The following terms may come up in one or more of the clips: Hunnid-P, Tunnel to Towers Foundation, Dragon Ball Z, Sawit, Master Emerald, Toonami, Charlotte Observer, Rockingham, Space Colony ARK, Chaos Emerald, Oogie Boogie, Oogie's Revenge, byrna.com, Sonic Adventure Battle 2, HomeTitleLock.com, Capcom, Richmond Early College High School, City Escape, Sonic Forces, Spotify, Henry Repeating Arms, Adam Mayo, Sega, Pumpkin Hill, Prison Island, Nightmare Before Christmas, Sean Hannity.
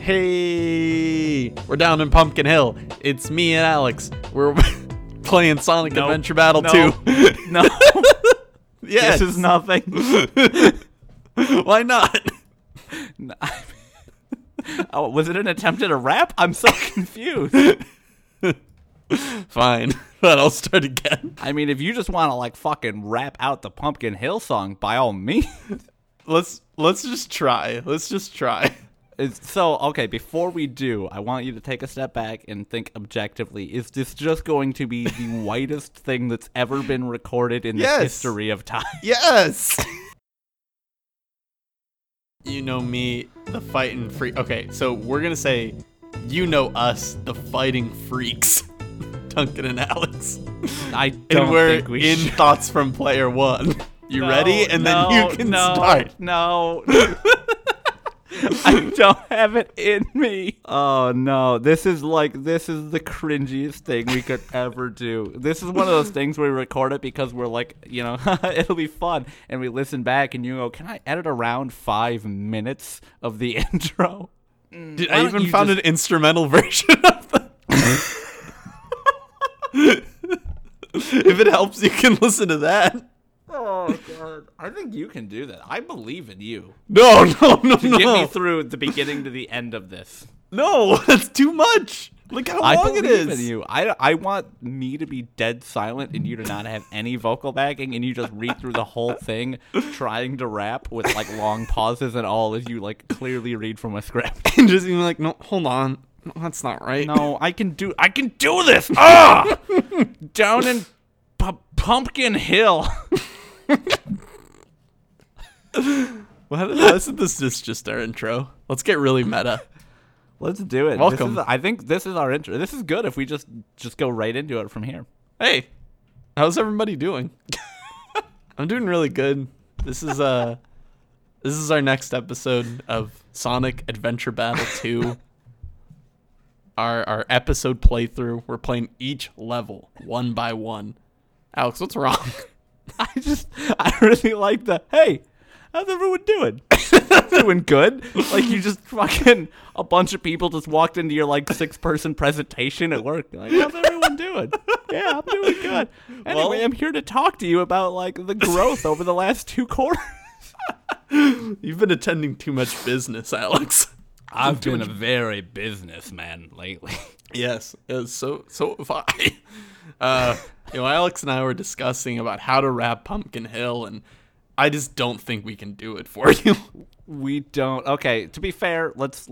Hey, we're down in Pumpkin Hill. It's me and Alex. We're playing Sonic Adventure Battle 2. No. Yes. This is nothing. Why not? Oh, was it an attempt at a rap? I'm so confused. Fine, but I'll start again. I mean, if you just want to like fucking rap out the Pumpkin Hill song, by all means. Let's just try. Let's just try. So, okay, before we do, I want you to take a step back and think objectively. Is this just going to be the whitest thing that's ever been recorded in the history of time? Yes! You know me, the fighting freak. Okay, so we're going to say, you know us, the fighting freaks, Duncan and Alex. I don't think we should. And we're in Thoughts from Player One. You ready? And then you can start. No. I don't have it in me. Oh, no. This is the cringiest thing we could ever do. This is one of those things where we record it because we're like, you know, it'll be fun. And we listen back and you go, can I edit around 5 minutes of the intro? Dude, I even found an instrumental version of that. If it helps, you can listen to that. Oh, God. I think you can do that. I believe in you. No. To get me through the beginning to the end of this. No, that's too much. Look how long it is. I believe in you. I want me to be dead silent and you to not have any vocal backing and you just read through the whole thing trying to rap with, like, long pauses and all as you, like, clearly read from a script. And just even like, no, hold on. No, that's not right. No, I can do this. Ah! Down in Pumpkin Hill. Well, this is just our intro. Let's get really meta. Let's do it. Welcome. I think this is our intro. This is good if we just go right into it from here. Hey, how's everybody doing? I'm doing really good. This is our next episode of Sonic Adventure Battle 2. Our episode playthrough. We're playing each level one by one. Alex, what's wrong? I really like the, hey, how's everyone doing? Doing good? Like, you just fucking, a bunch of people just walked into your, like, 6-person presentation at work. Like, how's everyone doing? Yeah, I'm doing good. Anyway, I'm here to talk to you about, like, the growth over the last 2 quarters. You've been attending too much business, Alex. I've been a very businessman lately. Yes, so have I. You know, Alex and I were discussing about how to rap Pumpkin Hill, and I just don't think we can do it for you. We don't. Okay, to be fair, let's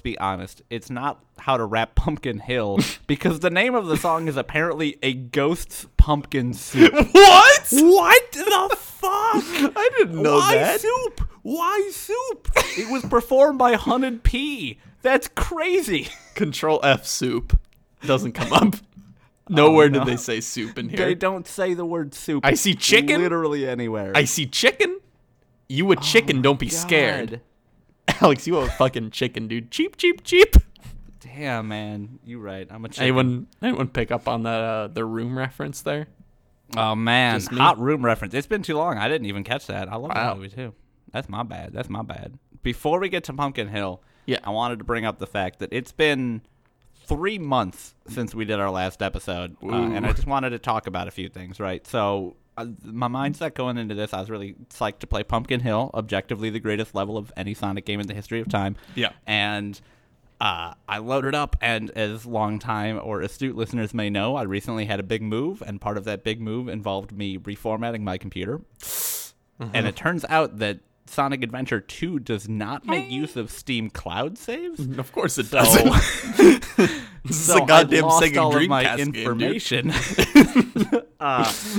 be honest. It's not how to rap Pumpkin Hill because the name of the song is apparently a ghost's pumpkin soup. What? What the fuck? I didn't know that. Why soup? It was performed by Hunnid-P. That's crazy. Control F soup doesn't come up. Nowhere did they say soup in here. They don't say the word soup. I see chicken. Literally anywhere. I see chicken. You a chicken, don't be scared. Alex, you a fucking chicken, dude. Cheap. Damn, man. You right. I'm a chicken. Anyone pick up on that, the room reference there? Oh, man. Hot room reference. It's been too long. I didn't even catch that. I love that movie, too. That's my bad. Before we get to Pumpkin Hill, I wanted to bring up the fact that it's been 3 months since we did our last episode, and I just wanted to talk about a few things, right? So my mindset going into this, I was really psyched to play Pumpkin Hill, objectively the greatest level of any Sonic game in the history of time. Yeah. And I loaded up, and as long-time or astute listeners may know, I recently had a big move, and part of that big move involved me reformatting my computer. Mm-hmm. And it turns out that Sonic Adventure 2 does not make use of Steam Cloud saves. Of course it doesn't. This is a goddamn Sega Dreamcast information game,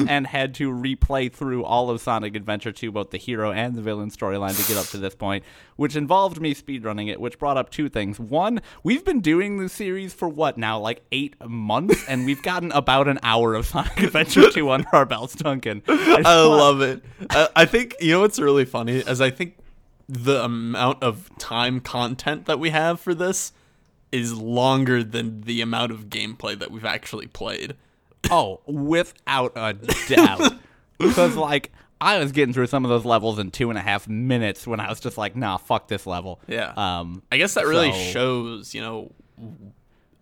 and had to replay through all of Sonic Adventure 2, both the hero and the villain storyline to get up to this point, which involved me speedrunning it, which brought up two things. One, we've been doing this series for what now, like 8 months, and we've gotten about an hour of Sonic Adventure 2 under our belts, Duncan. I love it. I think, you know what's really funny, as I think the amount of time content that we have for this is longer than the amount of gameplay that we've actually played. Oh, without a doubt. Because, like, I was getting through some of those levels in 2.5 minutes when I was just like, nah, fuck this level. Yeah. I guess that really shows, you know,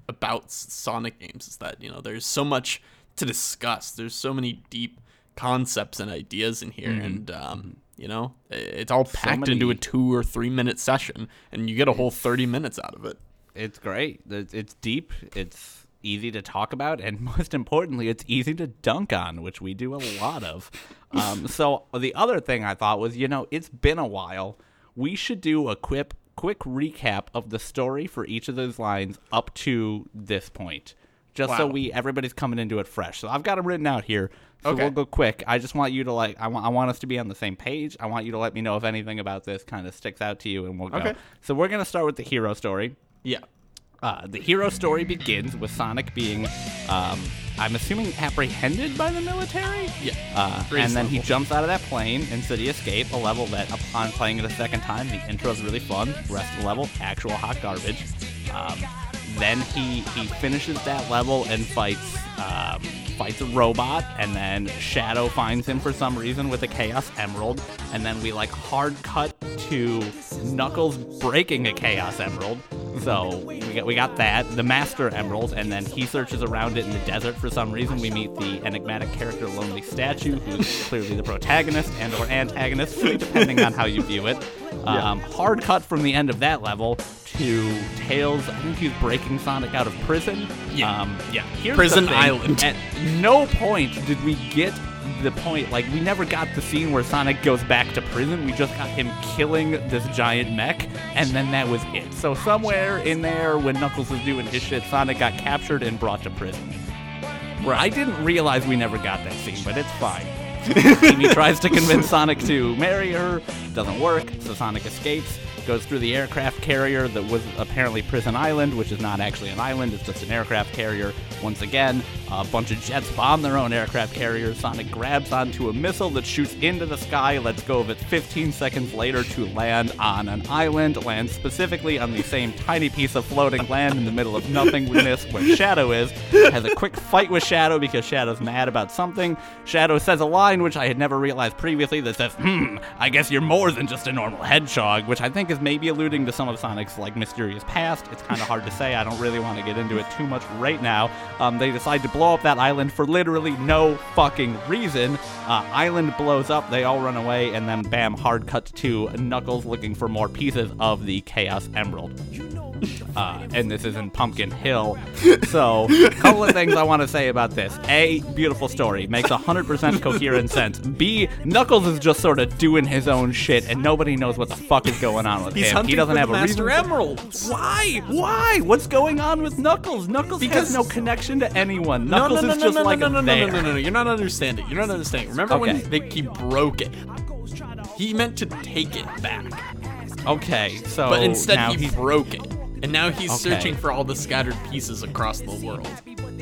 about Sonic games is that, you know, there's so much to discuss. There's so many deep concepts and ideas in here. Mm-hmm. And, you know, it's all packed into a 2 or 3 minute session, and you get a whole 30 minutes out of it. It's great. It's deep. It's easy to talk about, and most importantly, it's easy to dunk on, which we do a lot of. So the other thing I thought was, you know, it's been a while. We should do a quick recap of the story for each of those lines up to this point, just so everybody's coming into it fresh. So I've got them written out here. So we'll go quick. I just want you to like. I want us to be on the same page. I want you to let me know if anything about this kind of sticks out to you, and we'll go. Okay. So we're gonna start with the hero story. Yeah. The hero story begins with Sonic being, I'm assuming, apprehended by the military? Yeah. And then he jumps out of that plane in City Escape, a level that, upon playing it a second time, the intro is really fun. The rest of the level, actual hot garbage. Then he finishes that level and fights a robot, and then Shadow finds him for some reason with a Chaos Emerald, and then we like hard cut to Knuckles breaking a Chaos Emerald. So we got that, the Master Emerald, and then he searches around it in the desert for some reason. We meet the enigmatic character Lonely Statue, who's clearly the protagonist and or antagonist, depending on how you view it. Hard cut from the end of that level to Tails. I think he's breaking Sonic out of prison. Yeah. Prison Island. At no point did we get the point. Like, we never got the scene where Sonic goes back to prison. We just got him killing this giant mech, and then that was it. So somewhere in there, when Knuckles was doing his shit, Sonic got captured and brought to prison. Right. I didn't realize we never got that scene, but it's fine. Amy tries to convince Sonic to marry her. Doesn't work, so Sonic escapes, goes through the aircraft carrier that was apparently Prison Island, which is not actually an island, it's just an aircraft carrier. Once again, a bunch of jets bomb their own aircraft carrier. Sonic grabs onto a missile that shoots into the sky, lets go of it 15 seconds later to land on an island, lands specifically on the same tiny piece of floating land in the middle of nothingness where Shadow is, has a quick fight with Shadow because Shadow's mad about something. Shadow says a line, which I had never realized previously, that says, I guess you're more than just a normal hedgehog, which I think is maybe alluding to some of Sonic's like mysterious past. It's kind of hard to say. I don't really want to get into it too much right now. They decide to blow up that island for literally no fucking reason. Island blows up, they all run away, and then bam, hard cut to Knuckles looking for more pieces of the Chaos Emerald. And this is in Pumpkin Hill. So, a couple of things I want to say about this. A, beautiful story. Makes 100% coherent sense. B, Knuckles is just sort of doing his own shit, and nobody knows what the fuck is going on with him. He doesn't have a reason. He's hunting for the Master Emeralds. Why? Why? What's going on with Knuckles? Knuckles has no connection to anyone. Knuckles is just like a bear. No. You're not understanding. Remember when he broke it? He meant to take it back. Okay, so but instead he broke it. And now he's searching for all the scattered pieces across the world.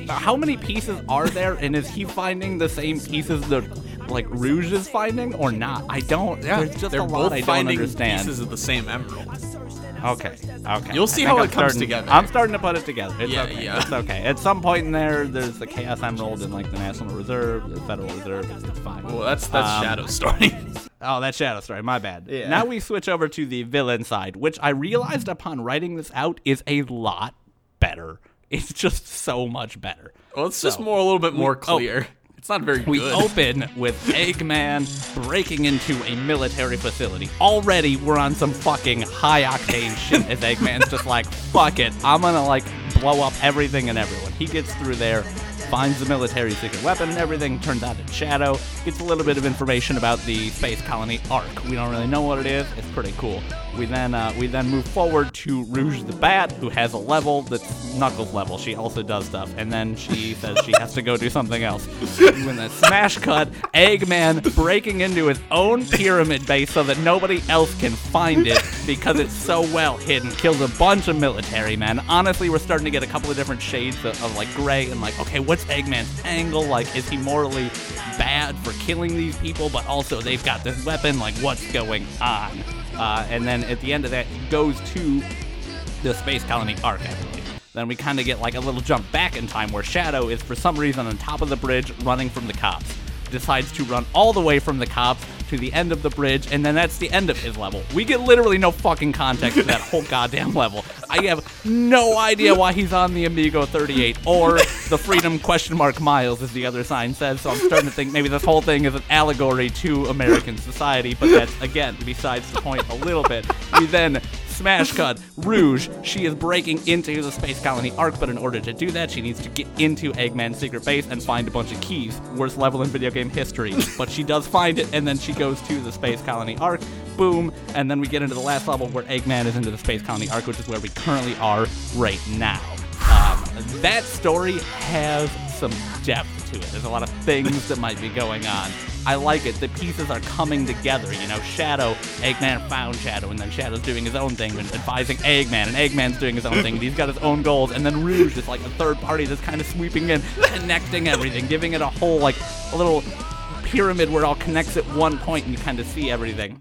How many pieces are there, and is he finding the same pieces that like Rouge is finding or not? I don't. Yeah, there's just a lot I don't understand. Pieces of the same emerald. Okay. You'll see how it comes together. I'm starting to put it together. It's okay. At some point in there, there's the Chaos Emerald in like the National Reserve, the Federal Reserve. It's fine. Well, that's Shadow's story. Oh, that's Shadow story. My bad. Yeah. Now we switch over to the villain side, which I realized upon writing this out is a lot better. It's just so much better. Well, it's just more a little bit more clear. It's not very good. We open with Eggman breaking into a military facility. Already, we're on some fucking high-octane shit as Eggman's just like, fuck it. I'm going to, like, blow up everything and everyone. He gets through there, finds the military secret weapon and everything, turns out it's Shadow, gets a little bit of information about the Space Colony ARK. We don't really know what it is. It's pretty cool. We then move forward to Rouge the Bat, who has a level that's Knuckles' level. She also does stuff, and then she says she has to go do something else. When the smash cut, Eggman breaking into his own pyramid base so that nobody else can find it because it's so well hidden, kills a bunch of military men. Honestly, we're starting to get a couple of different shades of like gray and like, okay, what's Eggman's angle? Like, is he morally bad for killing these people, but also they've got this weapon? Like, what's going on? And then at the end of that, he goes to the Space Colony ARK, I believe. Then we kind of get like a little jump back in time where Shadow is for some reason on top of the bridge running from the cops. decides to run all the way from the cops to the end of the bridge, and then that's the end of his level. We get literally no fucking context to that whole goddamn level. I have no idea why he's on the Amigo 38 or the Freedom ?Miles, as the other sign says, so I'm starting to think maybe this whole thing is an allegory to American society, but that's, again, besides the point a little bit. We then smash cut Rouge. She is breaking into the Space Colony ARK, but in order to do that, she needs to get into Eggman's secret base and find a bunch of keys. Worst level in video game history. But she does find it, and then she goes to the Space Colony ARK. Boom. And then we get into the last level where Eggman is into the Space Colony ARK, which is where we currently are right now. That story has some depth to it. There's a lot of things that might be going on. I like it. The pieces are coming together. You know, Shadow, Eggman found Shadow, and then Shadow's doing his own thing and advising Eggman, and Eggman's doing his own thing, and he's got his own goals, and then Rouge is like a third party that's kind of sweeping in, connecting everything, giving it a whole, like, a little pyramid where it all connects at one point and you kind of see everything.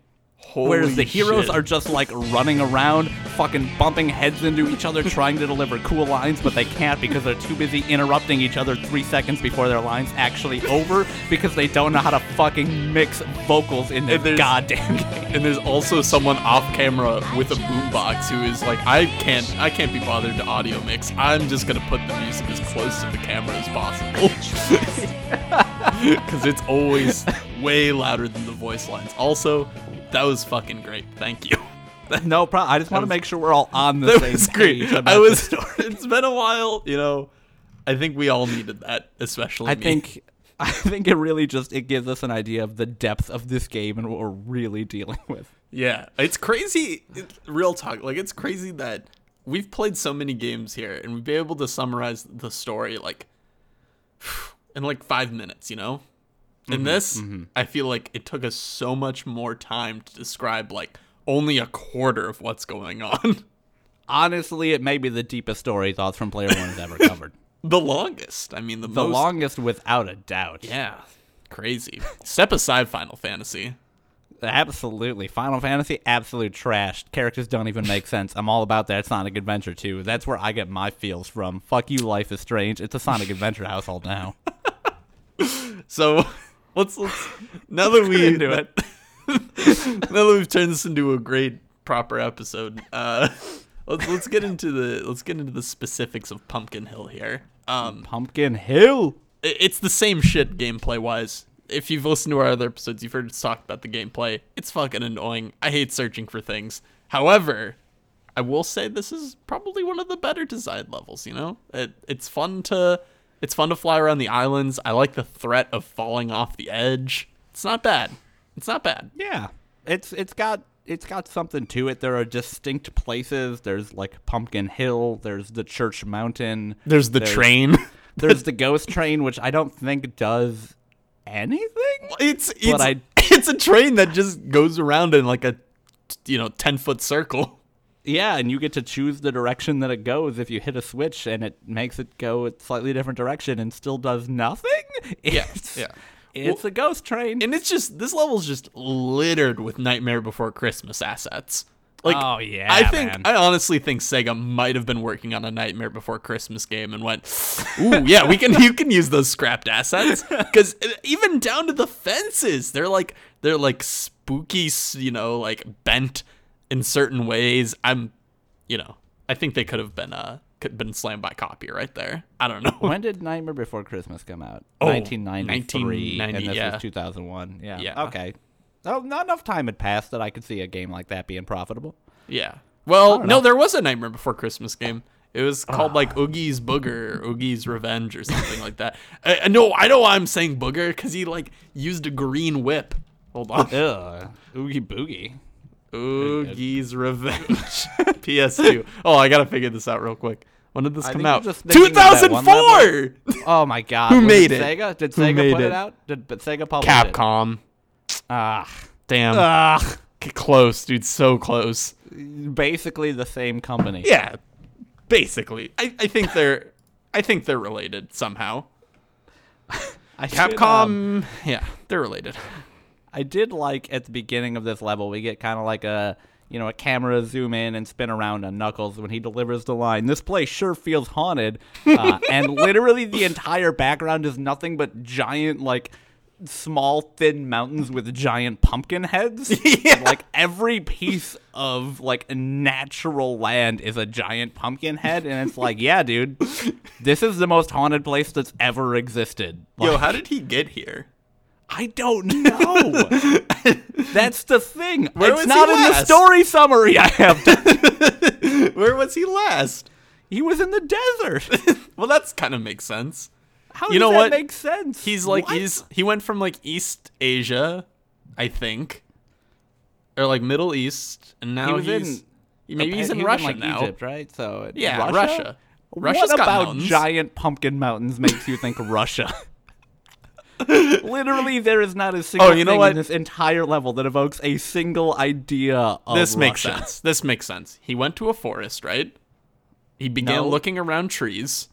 Whereas the heroes are just, like, running around, fucking bumping heads into each other, trying to deliver cool lines, but they can't because they're too busy interrupting each other 3 seconds before their line's actually over because they don't know how to fucking mix vocals in their goddamn game. And there's also someone off camera with a boombox who is like, I can't be bothered to audio mix. I'm just going to put the music as close to the camera as possible. Because it's always way louder than the voice lines. Also, that was fucking great. Thank you. No problem. I just want to make sure we're all on the same page. It's been a while, you know. I think we all needed that, especially me. I think it really just gives us an idea of the depth of this game and what we're really dealing with. Yeah, it's crazy. It's real talk. Like, it's crazy that we've played so many games here and we've been able to summarize the story like in like 5 minutes, you know? In this, I feel like it took us so much more time to describe, like, only a quarter of what's going on. Honestly, it may be the deepest story Thoughts from Player One has ever covered. The longest. I mean, the most... longest, without a doubt. Yeah. Crazy. Step aside Final Fantasy. Absolutely. Final Fantasy, absolute trash. Characters don't even make sense. I'm all about that Sonic Adventure 2. That's where I get my feels from. Fuck you, Life is Strange. It's a Sonic Adventure household now. So... Let's now that we into it. Now that we've turned this into a great proper episode, let's get into the specifics of Pumpkin Hill here. Pumpkin Hill. It's the same shit gameplay wise. If you've listened to our other episodes, you've heard us talk about the gameplay. It's fucking annoying. I hate searching for things. However, I will say this is probably one of the better design levels. You know, it's fun to. It's fun to fly around the islands. I like the threat of falling off the edge. It's not bad. Yeah. It's got something to it. There are distinct places. There's like Pumpkin Hill. There's the Church Mountain. There's train. There's the ghost train, which I don't think does anything. It's a train that just goes around in like a 10-foot circle. Yeah, and you get to choose the direction that it goes if you hit a switch, and it makes it go a slightly different direction and still does nothing? It's a ghost train. And it's just, this level's just littered with Nightmare Before Christmas assets. Like, oh, yeah, I honestly think Sega might have been working on a Nightmare Before Christmas game and went, ooh, yeah, you can use those scrapped assets. Because even down to the fences, they're like spooky, like bent in certain ways. I think they could have been slammed by copyright there. I don't know. When did Nightmare Before Christmas come out? 1993, and this was 2001. Yeah. Okay. Oh, not enough time had passed that I could see a game like that being profitable. Yeah. Well, no, there was a Nightmare Before Christmas game. It was called like Oogie's Booger, or Oogie's Revenge, or something like that. No, I know why I'm saying Booger, because he like used a green whip. Hold on. Ugh. Oogie Boogie. Oogie's Revenge. PS2. Oh, I gotta figure this out real quick. When did this come out? 2004! Oh my god. Who made it? Sega? Did Sega put it out? But Sega published it. Capcom. Ah. Damn. Close, dude. So close. Basically the same company. Yeah. Basically. I think they're related somehow. They're related. I did like at the beginning of this level, we get kind of like a camera zoom in and spin around on Knuckles when he delivers the line, "This place sure feels haunted." And literally the entire background is nothing but giant, like, small, thin mountains with giant pumpkin heads. Yeah. Like, every piece of, like, natural land is a giant pumpkin head. And it's like, yeah, dude, this is the most haunted place that's ever existed. Like, yo, how did he get here? I don't know. That's the thing. It's not in the story summary I have done. Where was he last? He was in the desert. Well, that's kind of makes sense. How does that make sense? He's like he went from like East Asia, I think, or like Middle East, and now he's in Russia in, like, now, Egypt, right? So yeah, Russia. What about mountains? Giant pumpkin mountains makes you think Russia? Literally, there is not a single thing in this entire level that evokes a single idea of this Russia. Makes sense. This makes sense. He went to a forest, right? He began looking around trees.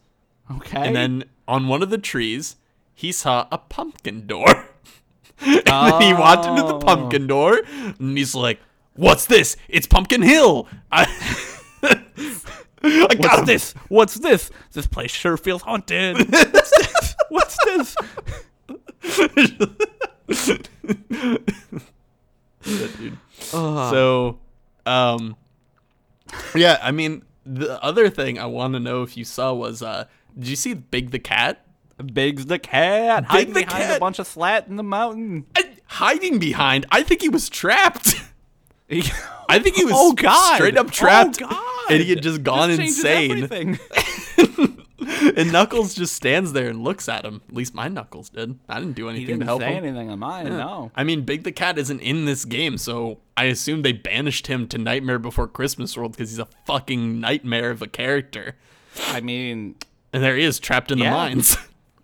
Okay. And then on one of the trees, he saw a pumpkin door. And then he walked into the pumpkin door, and he's like, what's this? It's Pumpkin Hill. What's this? This place sure feels haunted. What's this? Dude. So, yeah, I mean, the other thing I want to know if you saw was, did you see Big the Cat? Big's the cat. Hiding behind a bunch of slat in the mountain. Hiding behind? I think he was trapped. I think he was straight up trapped. Oh, God. And he had just gone insane. And Knuckles just stands there and looks at him. At least my Knuckles did. I didn't do anything to help him. He didn't say anything on mine, no. I mean, Big the Cat isn't in this game, so I assume they banished him to Nightmare Before Christmas World because he's a fucking nightmare of a character. I mean... And there he is, trapped in the mines.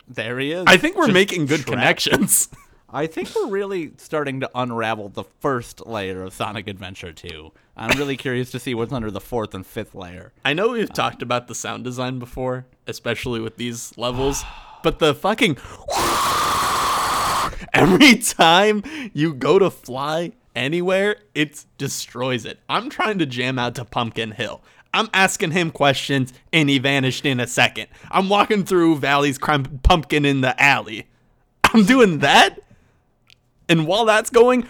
There he is. I think we're just making good connections. I think we're really starting to unravel the first layer of Sonic Adventure 2. I'm really curious to see what's under the fourth and fifth layer. I know we've talked about the sound design before, especially with these levels, but the fucking... Every time you go to fly anywhere, it destroys it. I'm trying to jam out to Pumpkin Hill. I'm asking him questions, and he vanished in a second. I'm walking through Valley's pumpkin in the alley. I'm doing that? And while that's going,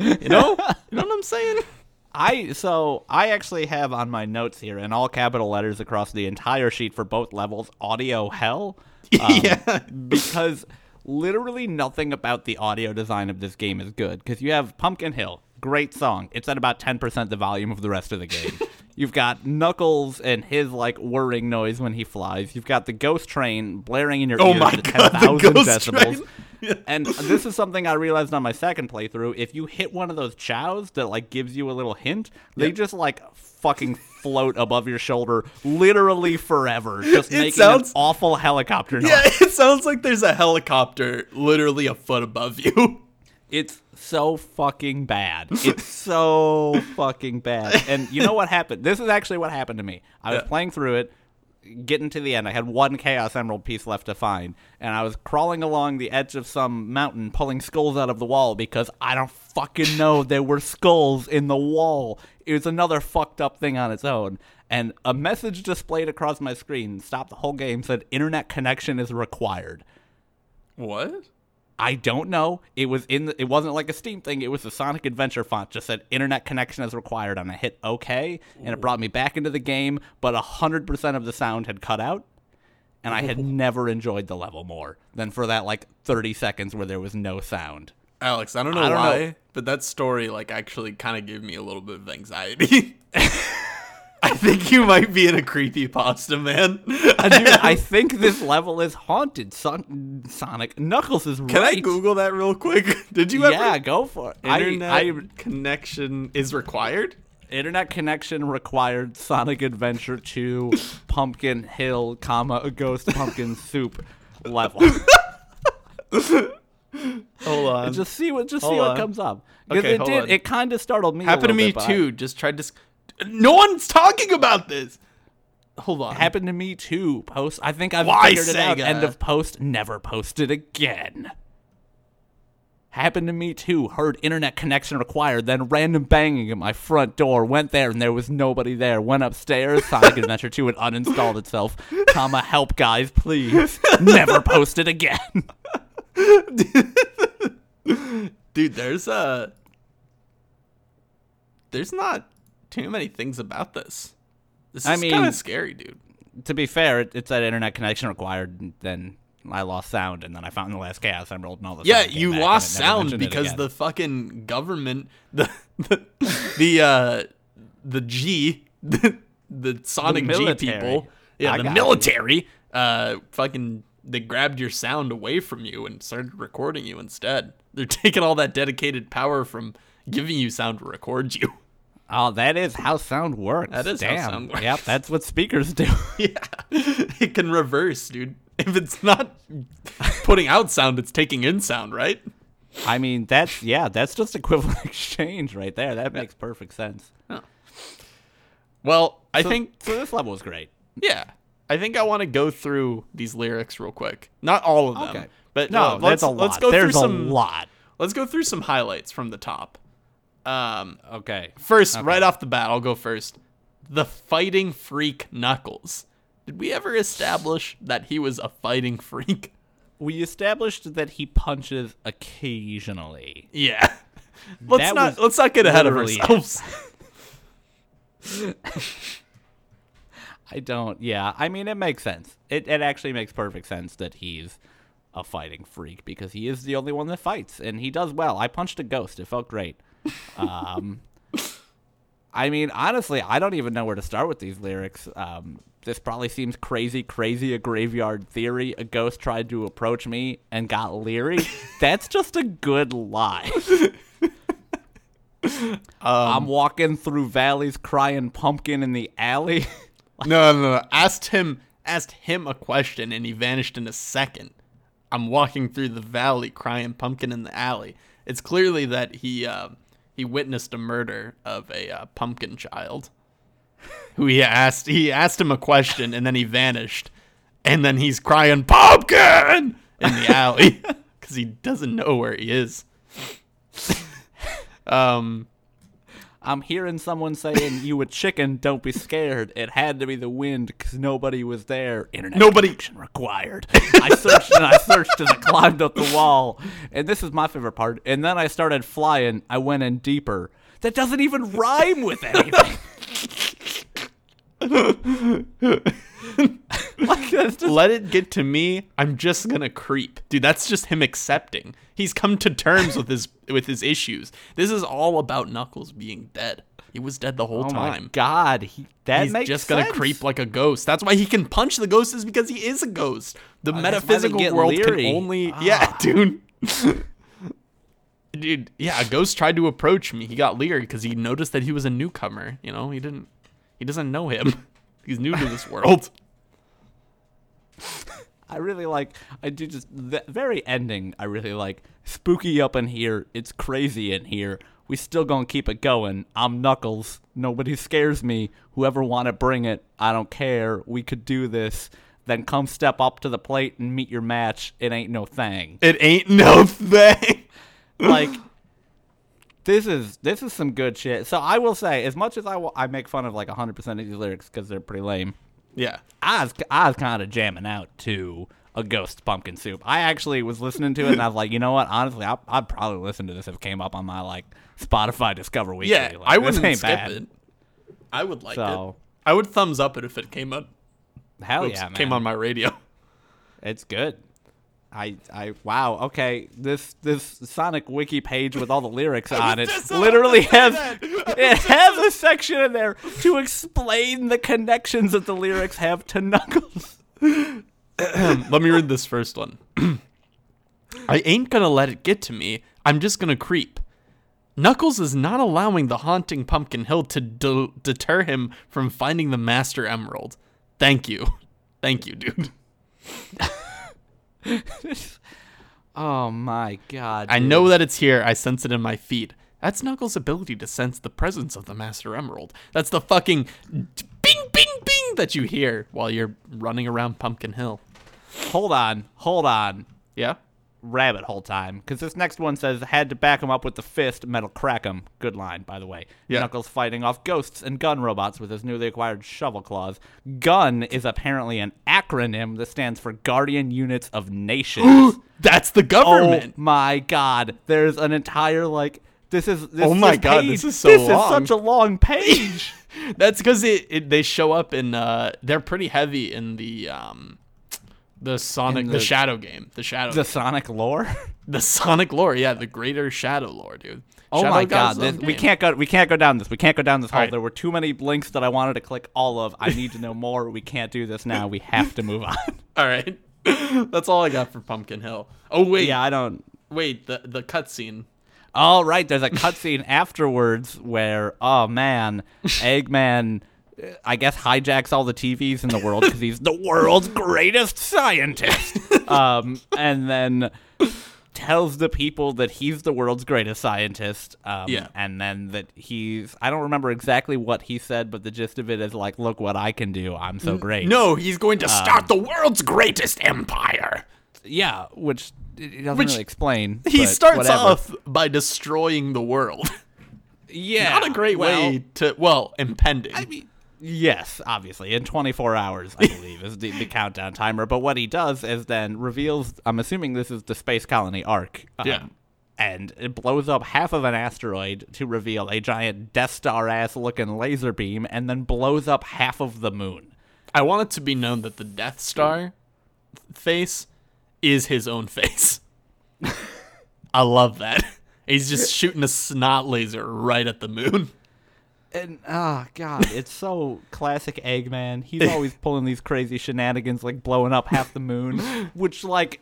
you know what I'm saying? I actually have on my notes here, in all capital letters across the entire sheet for both levels, audio hell. Yeah. Because literally nothing about the audio design of this game is good. Because you have Pumpkin Hill. Great song. It's at about 10% the volume of the rest of the game. You've got Knuckles and his, like, whirring noise when he flies. You've got the ghost train blaring in your ears at 10,000 decibels. Yeah. And this is something I realized on my second playthrough. If you hit one of those chows that, like, gives you a little hint, they just, like, fucking float above your shoulder literally forever, just making an awful helicopter noise. Yeah, it sounds like there's a helicopter literally a foot above you. It's so fucking bad. It's so fucking bad. And you know what happened? This is actually what happened to me. I was playing through it, getting to the end. I had one Chaos Emerald piece left to find, and I was crawling along the edge of some mountain, pulling skulls out of the wall because I don't fucking know there were skulls in the wall. It was another fucked up thing on its own. And a message displayed across my screen, stopped the whole game, said, "Internet connection is required." What? I don't know. It was it wasn't like a Steam thing. It was the Sonic Adventure font. Just said internet connection is required, and I hit OK, and it brought me back into the game. But 100% of the sound had cut out, and I had never enjoyed the level more than for that like 30 seconds where there was no sound. Alex, I don't know why, but that story like actually kind of gave me a little bit of anxiety. I think you might be in a creepypasta, man. Dude, I think this level is haunted. Sonic Knuckles is right. Can I Google that real quick? Did you ever? Yeah, go for it. Internet connection is required? Internet connection required Sonic Adventure 2 Pumpkin Hill, a ghost pumpkin soup level. Hold on. Just see what comes up. Because okay, it kind of startled me. Happened to me too. Just tried to... No one's talking about this. Hold on. Happened to me too. Post. I think I've figured it out. End of post. Never posted again. Happened to me too. Heard internet connection required. Then random banging at my front door. Went there and there was nobody there. Went upstairs. Sonic Adventure 2 had uninstalled itself. Help guys, please. Never posted again. Dude, there's not too many things about this. This is kind of scary, dude. To be fair, it's that internet connection required, and then I lost sound, and then I found the last Chaos Emerald and all this. Yeah, you lost sound because the fucking government, the Sonic G people, yeah, the military, fucking, they grabbed your sound away from you and started recording you instead. They're taking all that dedicated power from giving you sound to record you. Oh, that is how sound works. That is how sound works. Yep, that's what speakers do. Yeah, it can reverse, dude. If it's not putting out sound, it's taking in sound, right? I mean, that's just equivalent exchange right there. That makes perfect sense. Huh. Well, I think this level is great. Yeah, I think I want to go through these lyrics real quick. Not all of them, okay. But no, that's a lot. Let's go through some highlights from the top. Okay. First, right off the bat, I'll go first. The fighting freak Knuckles. Did we ever establish that he was a fighting freak? We established that he punches occasionally. Yeah. Let's not get ahead of ourselves. It makes sense. It actually makes perfect sense that he's a fighting freak because he is the only one that fights and he does well. I punched a ghost. It felt great. Honestly, I don't even know where to start with these lyrics. This probably seems crazy, a graveyard theory. A ghost tried to approach me and got leery. That's just a good lie. I'm walking through valleys crying pumpkin in the alley. No. Asked him a question and he vanished in a second. I'm walking through the valley crying pumpkin in the alley. It's clearly that he witnessed a murder of a pumpkin child who he asked him a question and then he vanished and then he's crying pumpkin in the alley because he doesn't know where he is. I'm hearing someone saying, "You a chicken? Don't be scared. It had to be the wind because nobody was there. Internet connection required." I searched as I climbed up the wall, and this is my favorite part. And then I started flying. I went in deeper. That doesn't even rhyme with anything. Let it get to me. I'm just gonna creep, dude. That's just him accepting. He's come to terms with his issues. This is all about Knuckles being dead. He was dead the whole time. Oh my God, he's just gonna creep like a ghost. That's why he can punch the ghost, is because he is a ghost. The metaphysical world leery. Can only yeah, dude. Dude, yeah. A ghost tried to approach me. He got leery because he noticed that he was a newcomer. You know, he doesn't know him. He's new to this world. The very ending, I really like. Spooky up in here. It's crazy in here. We still gonna keep it going. I'm Knuckles. Nobody scares me. Whoever wanna bring it, I don't care. We could do this. Then come step up to the plate and meet your match. It ain't no thing. It ain't no thing. Like, this is some good shit. So I will say, as much as I make fun of like 100% of these lyrics because they're pretty lame. Yeah, I was kind of jamming out to a ghost pumpkin soup. I actually was listening to it, and I was like, you know what? Honestly, I'd probably listen to this if it came up on my like Spotify Discover Weekly. Yeah, like, I wouldn't skip it. I would like it. I would thumbs up it if it came up. Came on my radio. It's good. Okay. This Sonic Wiki page with all the lyrics on it literally has a section in there to explain the connections that the lyrics have to Knuckles. Let me read this first one. I ain't gonna let it get to me. I'm just gonna creep. Knuckles is not allowing the haunting Pumpkin Hill to deter him from finding the Master Emerald. Thank you, dude. Oh my God, dude. I know that it's here. I sense it in my feet. That's Knuckles' ability to sense the presence of the Master Emerald. That's the fucking bing, bing, bing that you hear while you're running around Pumpkin Hill. Hold on. Yeah? rabbit hole time, because this next one says, had to back him up with the fist, metal crack him. Good line, by the way. Yeah. Knuckles fighting off ghosts and gun robots with his newly acquired shovel claws. Gun is apparently an acronym that stands for Guardian Units of Nations. That's the government. Oh my god, there's an entire like this page is such a long page. That's because they show up in they're pretty heavy in the Shadow game. The Sonic lore? The Sonic lore, yeah, the greater Shadow lore, dude. Oh my god, we can't go down this. We can't go down this hole. Right. There were too many links that I wanted to click all of. I need to know more. We can't do this now. We have to move on. All right. That's all I got for Pumpkin Hill. Oh wait. Yeah, the cutscene. All right, there's a cutscene afterwards where, oh man, Eggman I guess hijacks all the TVs in the world because he's the world's greatest scientist. And then tells the people that he's the world's greatest scientist. And then that I don't remember exactly what he said, but the gist of it is like, look what I can do. I'm so great. No, he's going to start the world's greatest empire. Yeah, which he doesn't really explain. He starts off by destroying the world. Yeah. Not a great way to, impending. I mean, yes, obviously. In 24 hours, I believe, is the countdown timer. But what he does is then reveals, I'm assuming this is the Space Colony ARK. And it blows up half of an asteroid to reveal a giant Death Star-ass looking laser beam, and then blows up half of the moon. I want it to be known that the Death Star face is his own face. I love that. He's just shooting a snot laser right at the moon. And, oh, God, it's so classic Eggman. He's always pulling these crazy shenanigans, like blowing up half the moon, which, like,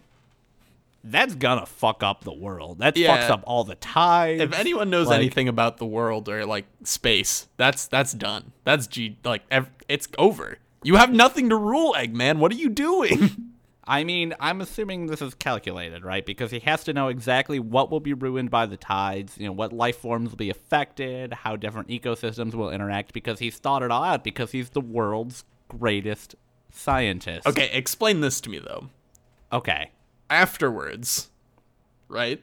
that's gonna fuck up the world. That fucks up all the tides. If anyone knows anything about the world or, like, space, that's done. That's, it's over. You have nothing to rule, Eggman. What are you doing? I mean, I'm assuming this is calculated, right? Because he has to know exactly what will be ruined by the tides, you know, what life forms will be affected, how different ecosystems will interact, because he's thought it all out, because he's the world's greatest scientist. Okay, explain this to me, though. Okay. Afterwards, right?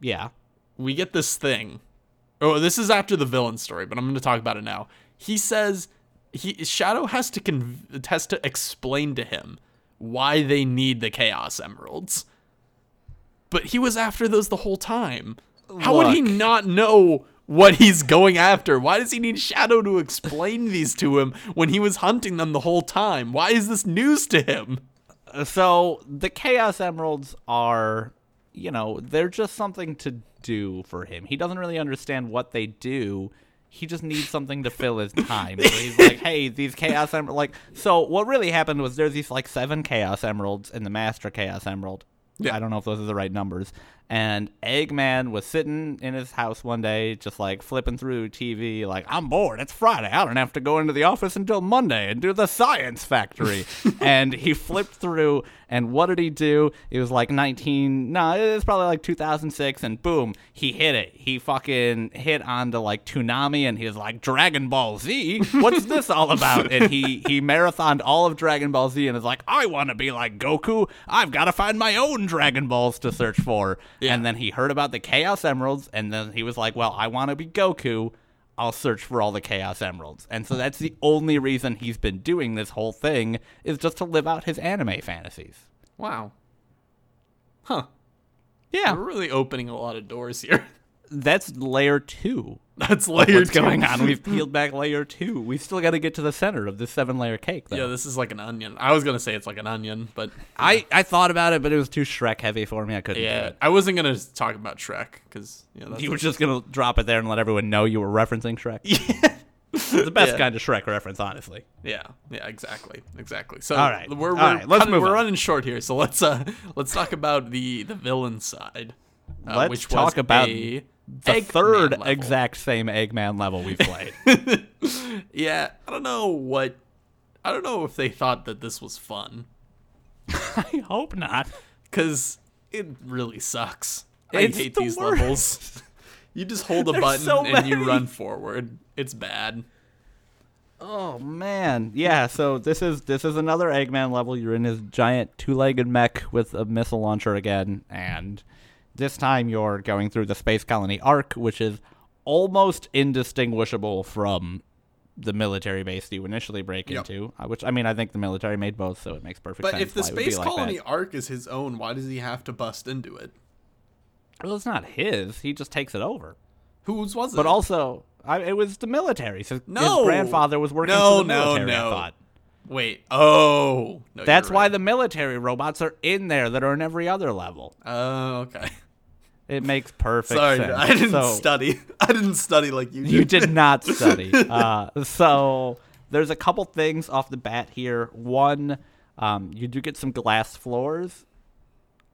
Yeah. We get this thing. Oh, this is after the villain story, but I'm going to talk about it now. He says Shadow has to explain to him why they need the Chaos Emeralds. But he was after those the whole time. How would he not know what he's going after? Why does he need Shadow to explain these to him when he was hunting them the whole time? Why is this news to him? So the Chaos Emeralds are, you know, they're just something to do for him. He doesn't really understand what they do. He just needs something to fill his time. So he's like, hey, these Chaos Emeralds. Like, so what really happened was there's these, like, 7 Chaos Emeralds in the Master Chaos Emerald. Yeah. I don't know if those are the right numbers. And Eggman was sitting in his house one day, just, like, flipping through TV, like, I'm bored. It's Friday. I don't have to go into the office until Monday and do the science factory. And he flipped through, and what did he do? It was, like, it was probably, like, 2006, and boom, he hit it. He fucking hit onto, like, Toonami, and he was like, Dragon Ball Z? What's this all about? And he marathoned all of Dragon Ball Z and is like, I want to be like Goku. I've got to find my own Dragon Balls to search for. Yeah. And then he heard about the Chaos Emeralds, and then he was like, well, I want to be Goku. I'll search for all the Chaos Emeralds. And so that's the only reason he's been doing this whole thing, is just to live out his anime fantasies. Wow. Huh. Yeah. We're really opening a lot of doors here. That's layer 2. That's layer 2. What's going on? We've peeled back layer 2. We still got to get to the center of this 7-layer cake, though. Yeah, this is like an onion. I was going to say it's like an onion, but... I thought about it, but it was too Shrek-heavy for me. I couldn't do it. I wasn't going to talk about Shrek, because... Yeah, you were just going to drop it there and let everyone know you were referencing Shrek? Yeah. It's the best kind of Shrek reference, honestly. Yeah, yeah, exactly. So all right. We're running short here, so let's talk about the villain side. Let's talk about... The third exact same Eggman level we've played. Yeah, I don't know if they thought that this was fun. I hope not. Because it really sucks. I hate these levels. You just hold a button and you run forward. It's bad. Oh man, yeah. So this is another Eggman level. You're in his giant two-legged mech with a missile launcher again, and this time you're going through the Space Colony ARK, which is almost indistinguishable from the military base you initially break into. Which, I mean, I think the military made both, so it makes perfect sense. But if the Space Colony ARK is his own, why does he have to bust into it? Well, it's not his. He just takes it over. Whose was it? But also, it was the military. So his grandfather was working for the military, I thought. Wait. Oh. No, that's why the military robots are in there that are in every other level. Oh, okay. It makes perfect sense. Sorry, I didn't study. I didn't study like you did. You did not study. So there's a couple things off the bat here. One, you do get some glass floors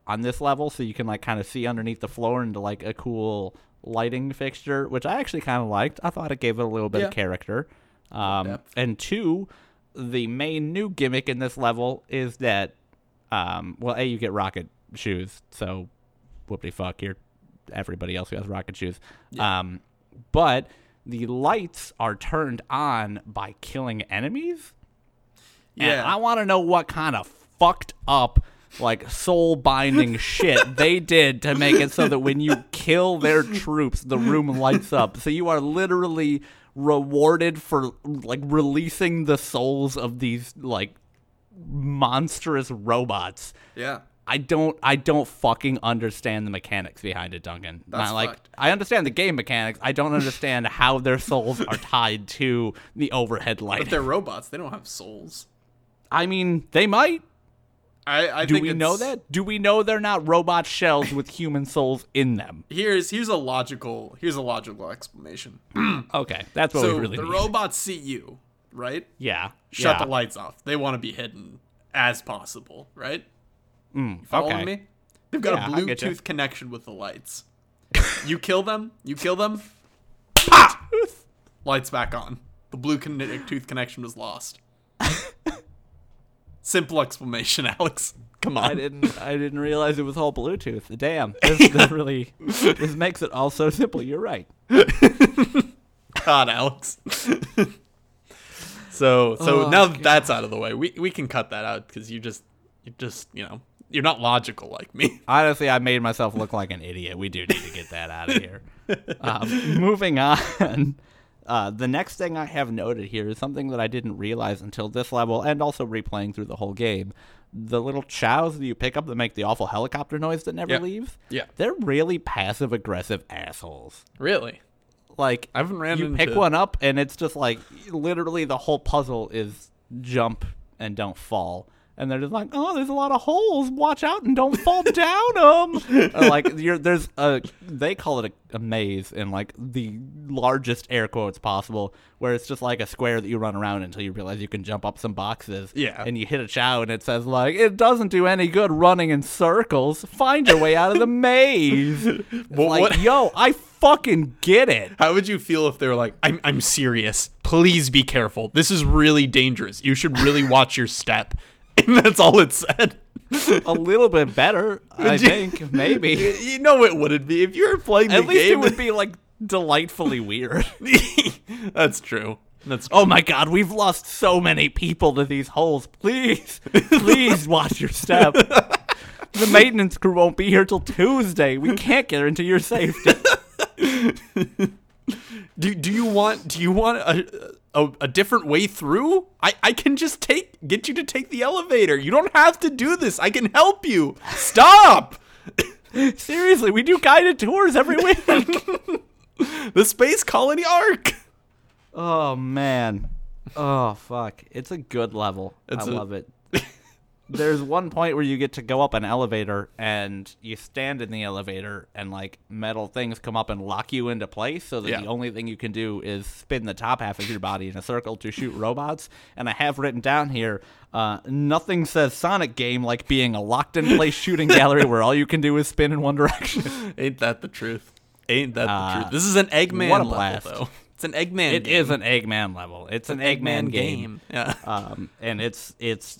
on this level, so you can like kind of see underneath the floor into like a cool lighting fixture, which I actually kind of liked. I thought it gave it a little bit of character. And two, the main new gimmick in this level is that, A, you get rocket shoes, so whoopty fuck, you're everybody else who has rocket shoes. Yeah. But the lights are turned on by killing enemies. Yeah. And I want to know what kind of fucked up, like, soul-binding shit they did to make it so that when you kill their troops, the room lights up. So you are literally rewarded for, like, releasing the souls of these, like, monstrous robots. Yeah. I don't fucking understand the mechanics behind it, Duncan. That's like fucked. I understand the game mechanics. I don't understand how their souls are tied to the overhead light. But they're robots. They don't have souls. I mean, they might. Do we know that? Do we know they're not robot shells with human souls in them? Here's a logical explanation. Okay, that's what we really need. So the robots see you, right? Yeah. Shut the lights off. They want to be hidden as possible, right? Following me? They've got a Bluetooth connection with the lights. You kill them. Ah! Lights back on. The Bluetooth connection was lost. Simple explanation, Alex. Come on. I didn't realize it was all Bluetooth. Damn. This makes it all so simple. You're right. God, Alex. So now that that's out of the way, we can cut that out because you just you're not logical like me. Honestly, I made myself look like an idiot. We do need to get that out of here. Moving on. The next thing I have noted here is something that I didn't realize until this level and also replaying through the whole game. The little chows that you pick up that make the awful helicopter noise that never leaves. Yeah. They're really passive-aggressive assholes. Really? Like, I haven't ran into... pick one up and it's just like literally the whole puzzle is jump and don't fall. And they're just like, oh, there's a lot of holes. Watch out and don't fall down them. They call it a maze in like the largest air quotes possible, where it's just like a square that you run around until you realize you can jump up some boxes. Yeah. And you hit a chow and it says like, it doesn't do any good running in circles. Find your way out of the maze. I fucking get it. How would you feel if they were like, I'm serious. Please be careful. This is really dangerous. You should really watch your step. And that's all it said. A little bit better, I think, maybe. You know it wouldn't be. If you were playing the game... At least it would be, like, delightfully weird. That's true. Oh, my God, we've lost so many people to these holes. Please watch your step. The maintenance crew won't be here till Tuesday. We can't guarantee your safety. Do you want a different way through? I can just get you to take the elevator. You don't have to do this. I can help you. Stop. Seriously, we do guided tours every week. The Space Colony ARK. Oh man. Oh fuck. It's a good level. I love it. There's one point where you get to go up an elevator and you stand in the elevator and like metal things come up and lock you into place so that the only thing you can do is spin the top half of your body in a circle to shoot robots. And I have written down here, nothing says Sonic game like being a locked in place shooting gallery where all you can do is spin in one direction. Ain't that the truth? This is an Eggman level though. It's an Eggman. It is an Eggman level. It's an Eggman game. Yeah. And it's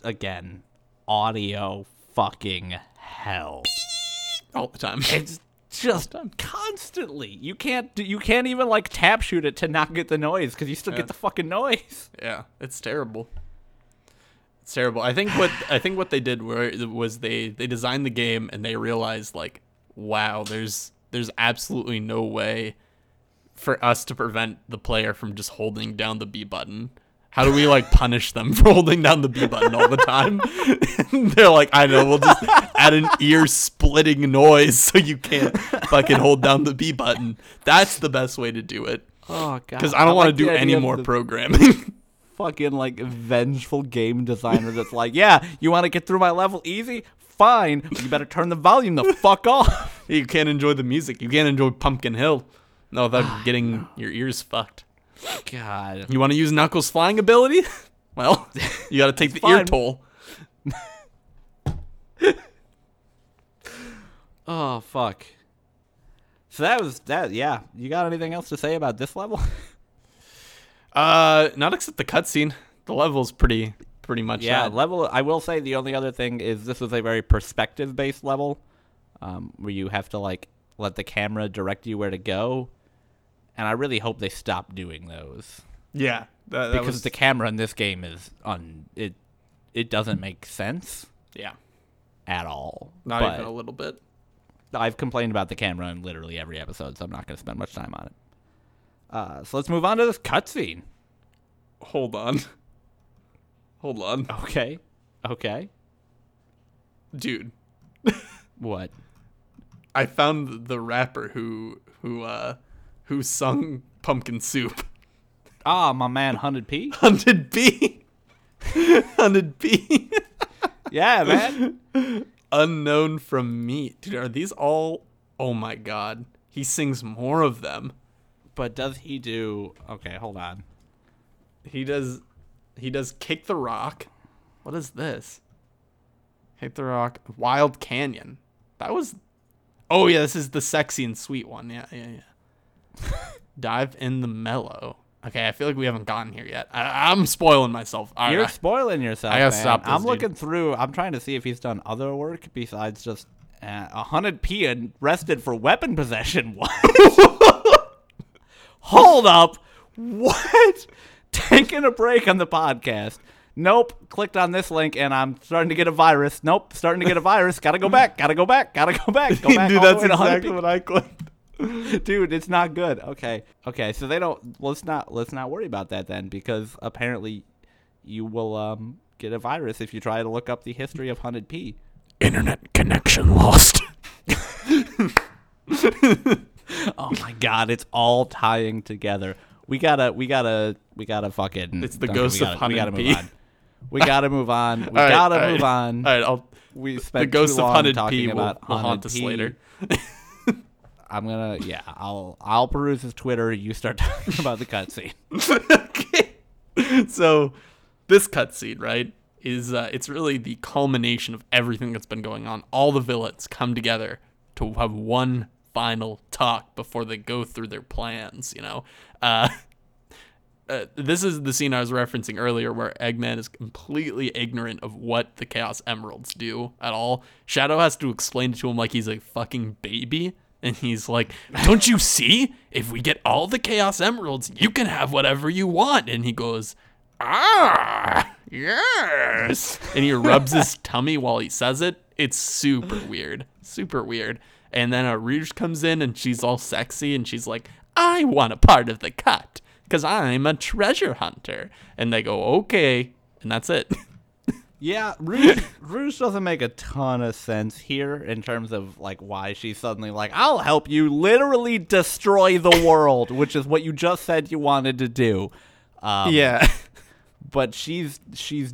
again, audio fucking hell all the time. It's just constantly. You can't even like tap shoot it to not get the noise because you still get the fucking noise. Yeah, it's terrible. It's terrible. I think what they did was they designed the game and they realized like, wow, there's absolutely no way for us to prevent the player from just holding down the B button. How do we like punish them for holding down the B button all the time? They're like, I know, we'll just add an ear splitting noise so you can't fucking hold down the B button. That's the best way to do it. Oh god. Because I don't want to do any more programming. Fucking like vengeful game designer that's like, yeah, you want to get through my level easy? Fine, but you better turn the volume the fuck off. You can't enjoy the music. You can't enjoy Pumpkin Hill. No, without getting your ears fucked. God. You want to use Knuckles' flying ability? Well, you got to take the ear toll. Oh, fuck. So that was that. Yeah. You got anything else to say about this level? Not except the cutscene. The level's pretty much. Yeah, that level. I will say the only other thing is this is a very perspective-based level, where you have to like let the camera direct you where to go, and I really hope they stop doing those. Yeah, because the camera in this game is it doesn't make sense. Yeah, at all. Not even a little bit. I've complained about the camera in literally every episode, so I'm not going to spend much time on it. So let's move on to this cutscene. Hold on. Okay. Dude. What? I found the rapper who sung Pumpkin Soup. Ah, my man Hunnid-P? Hunnid-P. Yeah, man. Unknown from me. Dude, are these all... Oh, my God. He sings more of them. But does he do... Okay, hold on. He does Kick the Rock. What is this? Kick the Rock. Wild Canyon. That was... Oh, yeah, this is the sexy and sweet one. Yeah. Dive in the mellow. Okay, I feel like we haven't gotten here yet. I'm spoiling myself. All right. You're spoiling yourself, I gotta stop this, I'm looking through. I'm trying to see if he's done other work besides just... Hunnid-P and arrested for weapon possession. What? Hold up. What? Taking a break on the podcast. Nope. Clicked on this link and I'm starting to get a virus. Nope. Starting to get a virus. Gotta go back. Go back. Dude, that's exactly what I clicked. Dude, it's not good. Okay. So they don't. Let's not worry about that then, because apparently you will get a virus if you try to look up the history of Hunnid-P. Internet connection lost. Oh my God! It's all tying together. We gotta fucking. It's the ghost of Hunnid-P. We gotta move on. We gotta move on. All right, we spent the ghost too long of talking about will haunt us later. I'll peruse his Twitter. You start talking about the cutscene. Okay. So, this cutscene, right, is it's really the culmination of everything that's been going on. All the villains come together to have one final talk before they go through their plans, you know. This is the scene I was referencing earlier where Eggman is completely ignorant of what the Chaos Emeralds do at all. Shadow has to explain it to him like he's a fucking baby, and he's like, don't you see? If we get all the Chaos Emeralds, you can have whatever you want. And he goes, ah, yes. And he rubs his tummy while he says it. It's super weird. And then Rouge comes in, and she's all sexy, and she's like, I want a part of the cut, because I'm a treasure hunter. And they go, okay, and that's it. Yeah, Rouge doesn't make a ton of sense here in terms of, like, why she's suddenly like, I'll help you literally destroy the world, which is what you just said you wanted to do. Yeah. But she's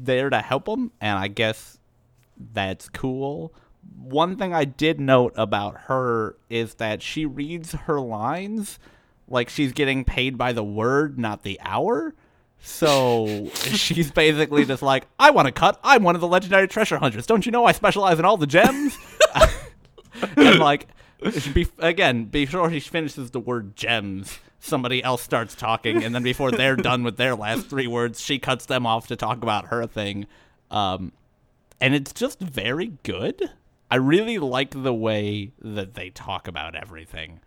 there to help him, and I guess that's cool. One thing I did note about her is that she reads her lines like she's getting paid by the word, not the hour. So she's basically just like, I want to cut. I'm one of the legendary treasure hunters. Don't you know I specialize in all the gems? And like, before she finishes the word gems, somebody else starts talking. And then before they're done with their last three words, she cuts them off to talk about her thing. And it's just very good. I really like the way that they talk about everything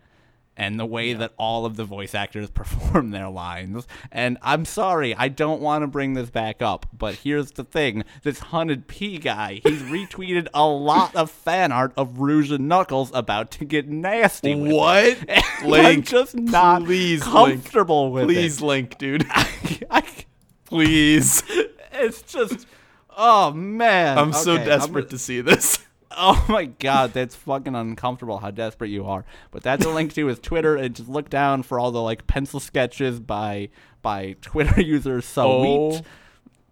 and the way that all of the voice actors perform their lines. And I'm sorry, I don't want to bring this back up, but here's the thing. This Hunnid-P guy, he's retweeted a lot of fan art of Rouge and Knuckles about to get nasty with what? Link, I'm just not comfortable with it. Please, Link, dude. Please. It's just... Oh, man. I'm so desperate to see this. Oh, my God. That's fucking uncomfortable how desperate you are. But that's a link to his Twitter. And just look down for all the, like, pencil sketches by Twitter user Sawit. Oh,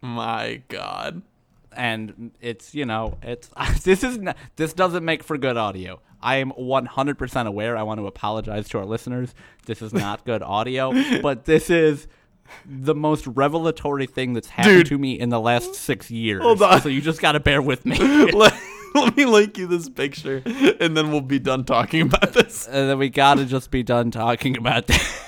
my God. And it's, you know, it's this doesn't make for good audio. I am 100% aware. I want to apologize to our listeners. This is not good audio. But this is... the most revelatory thing that's happened to me in the last 6 years. Hold on. So you just got to bear with me. Let me link you this picture, and then we'll be done talking about this. And then we got to just be done talking about that.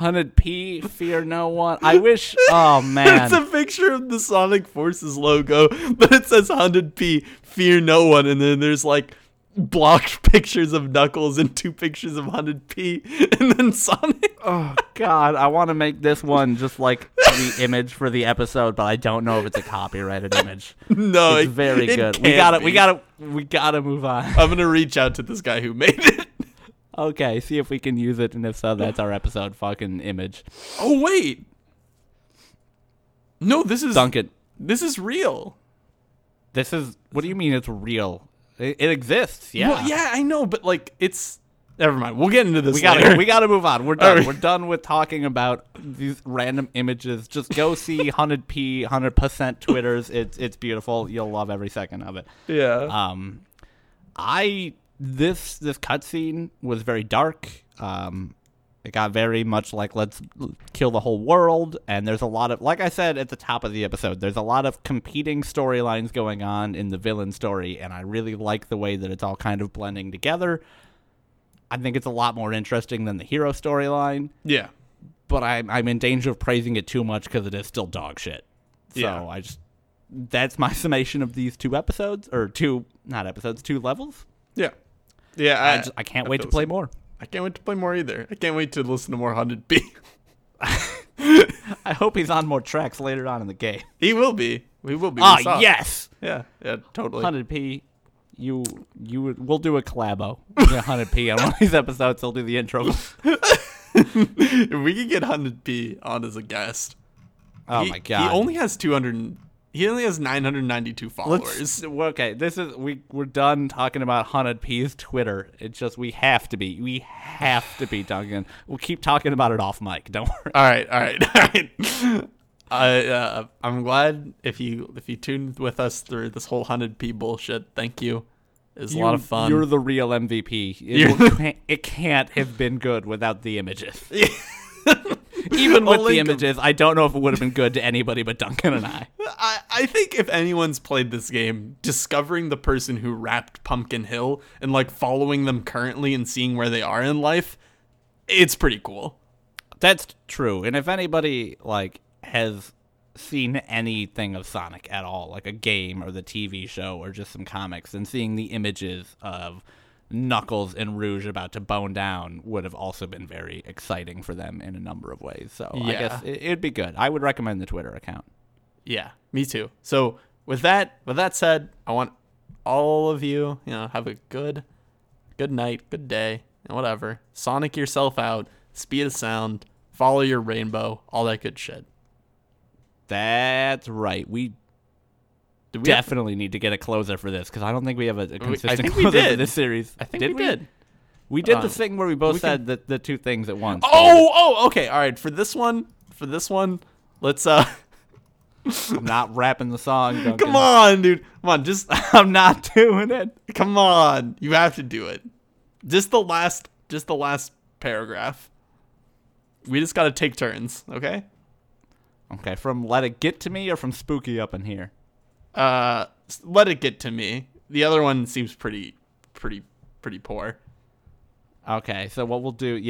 Hunnid-P, fear no one. I wish... Oh, man. It's a picture of the Sonic Forces logo, but it says Hunnid-P, fear no one, and then there's like... blocked pictures of Knuckles and two pictures of Hunnid-P and then Sonic. Oh, God. I want to make this one just like the image for the episode, but I don't know if it's a copyrighted image. No, it's very good. We gotta move on. I'm going to reach out to this guy who made it. Okay, see if we can use it, and if so, that's our episode fucking image. Oh, wait. No, this is... Duncan. This is real. This is... What do you mean it's real? It exists, yeah. Well, yeah, I know, but like, it's... Never mind. We'll get into this later. We got to move on. We're done. Right. We're done with talking about these random images. Just go see Hunnid-P, 100% Twitters. It's beautiful. You'll love every second of it. Yeah. This cutscene was very dark. It got very much like, let's kill the whole world. And there's a lot of, like I said at the top of the episode, there's a lot of competing storylines going on in the villain story. And I really like the way that it's all kind of blending together. I think it's a lot more interesting than the hero storyline. Yeah. But I'm in danger of praising it too much because it is still dog shit. So yeah. That's my summation of these two levels. Yeah. Yeah. I can't wait to play more. I can't wait to play more either. I can't wait to listen to more Hunnid-P. I hope he's on more tracks later on in the game. He will be. We will be. Ah, yes. Yeah. Yeah. Totally. Hunnid-P, we'll do a collabo with Hunnid-P on one of these episodes. He'll do the intro. If we could get Hunnid-P on as a guest. Oh my God. He only has 992 followers. We're done talking about Hunnid-P's Twitter. It's just we have to be Duncan. We'll keep talking about it off mic. Don't worry. All right. I'm glad if you tuned with us through this whole Hunnid-P bullshit. Thank you. It's a lot of fun. You're the real MVP. It can't have been good without the images. Yeah. Even with the images, I don't know if it would have been good to anybody but Duncan and I. I think if anyone's played this game, discovering the person who wrapped Pumpkin Hill and like following them currently and seeing where they are in life, it's pretty cool. That's true. And if anybody like has seen anything of Sonic at all, like a game or the TV show or just some comics, and seeing the images of Knuckles and Rouge about to bone down would have also been very exciting for them in a number of ways. So yeah. I guess it'd be good. I would recommend the Twitter account. Yeah, me too. So with that said, I want all of you, have a good night, good day, and whatever. Sonic yourself out, speed of sound, follow your rainbow, all that good shit. That's right. We definitely need to get a closer for this because I don't think we have a consistent closer for this series. I think we did. We did the thing where we both said the two things at once. Oh, okay. All right. For this one, let's... I'm not rapping the song, Duncan. Come on, dude. Come on. I'm not doing it. Come on. You have to do it. Just the last paragraph. We just got to take turns, okay? Okay. From Let It Get To Me or from Spooky Up In Here? Let It Get To Me. The other one seems pretty poor. Okay, so what we'll do,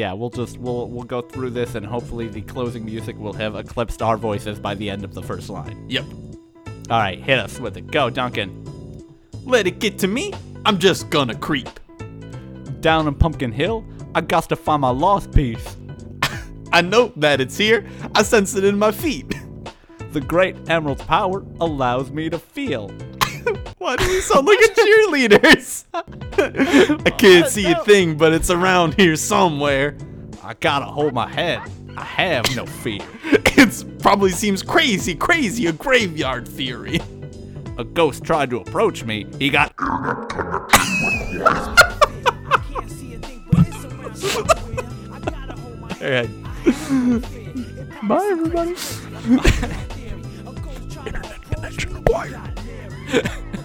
we'll go through this, and hopefully the closing music will have eclipsed our voices by the end of the first line. Yep. All right, hit us with it. Go, Duncan. Let it get to me. I'm just gonna creep. Down in Pumpkin Hill, I got to find my lost piece. I know that it's here. I sense it in my feet. The great Emerald's power allows me to feel. Why do we sound like cheerleaders? I can't see a thing, but it's around here somewhere. I gotta hold my head. I have no fear. It probably seems crazy, a graveyard theory. A ghost tried to approach me. He got... All right. Bye, everybody. Internet connection acquired.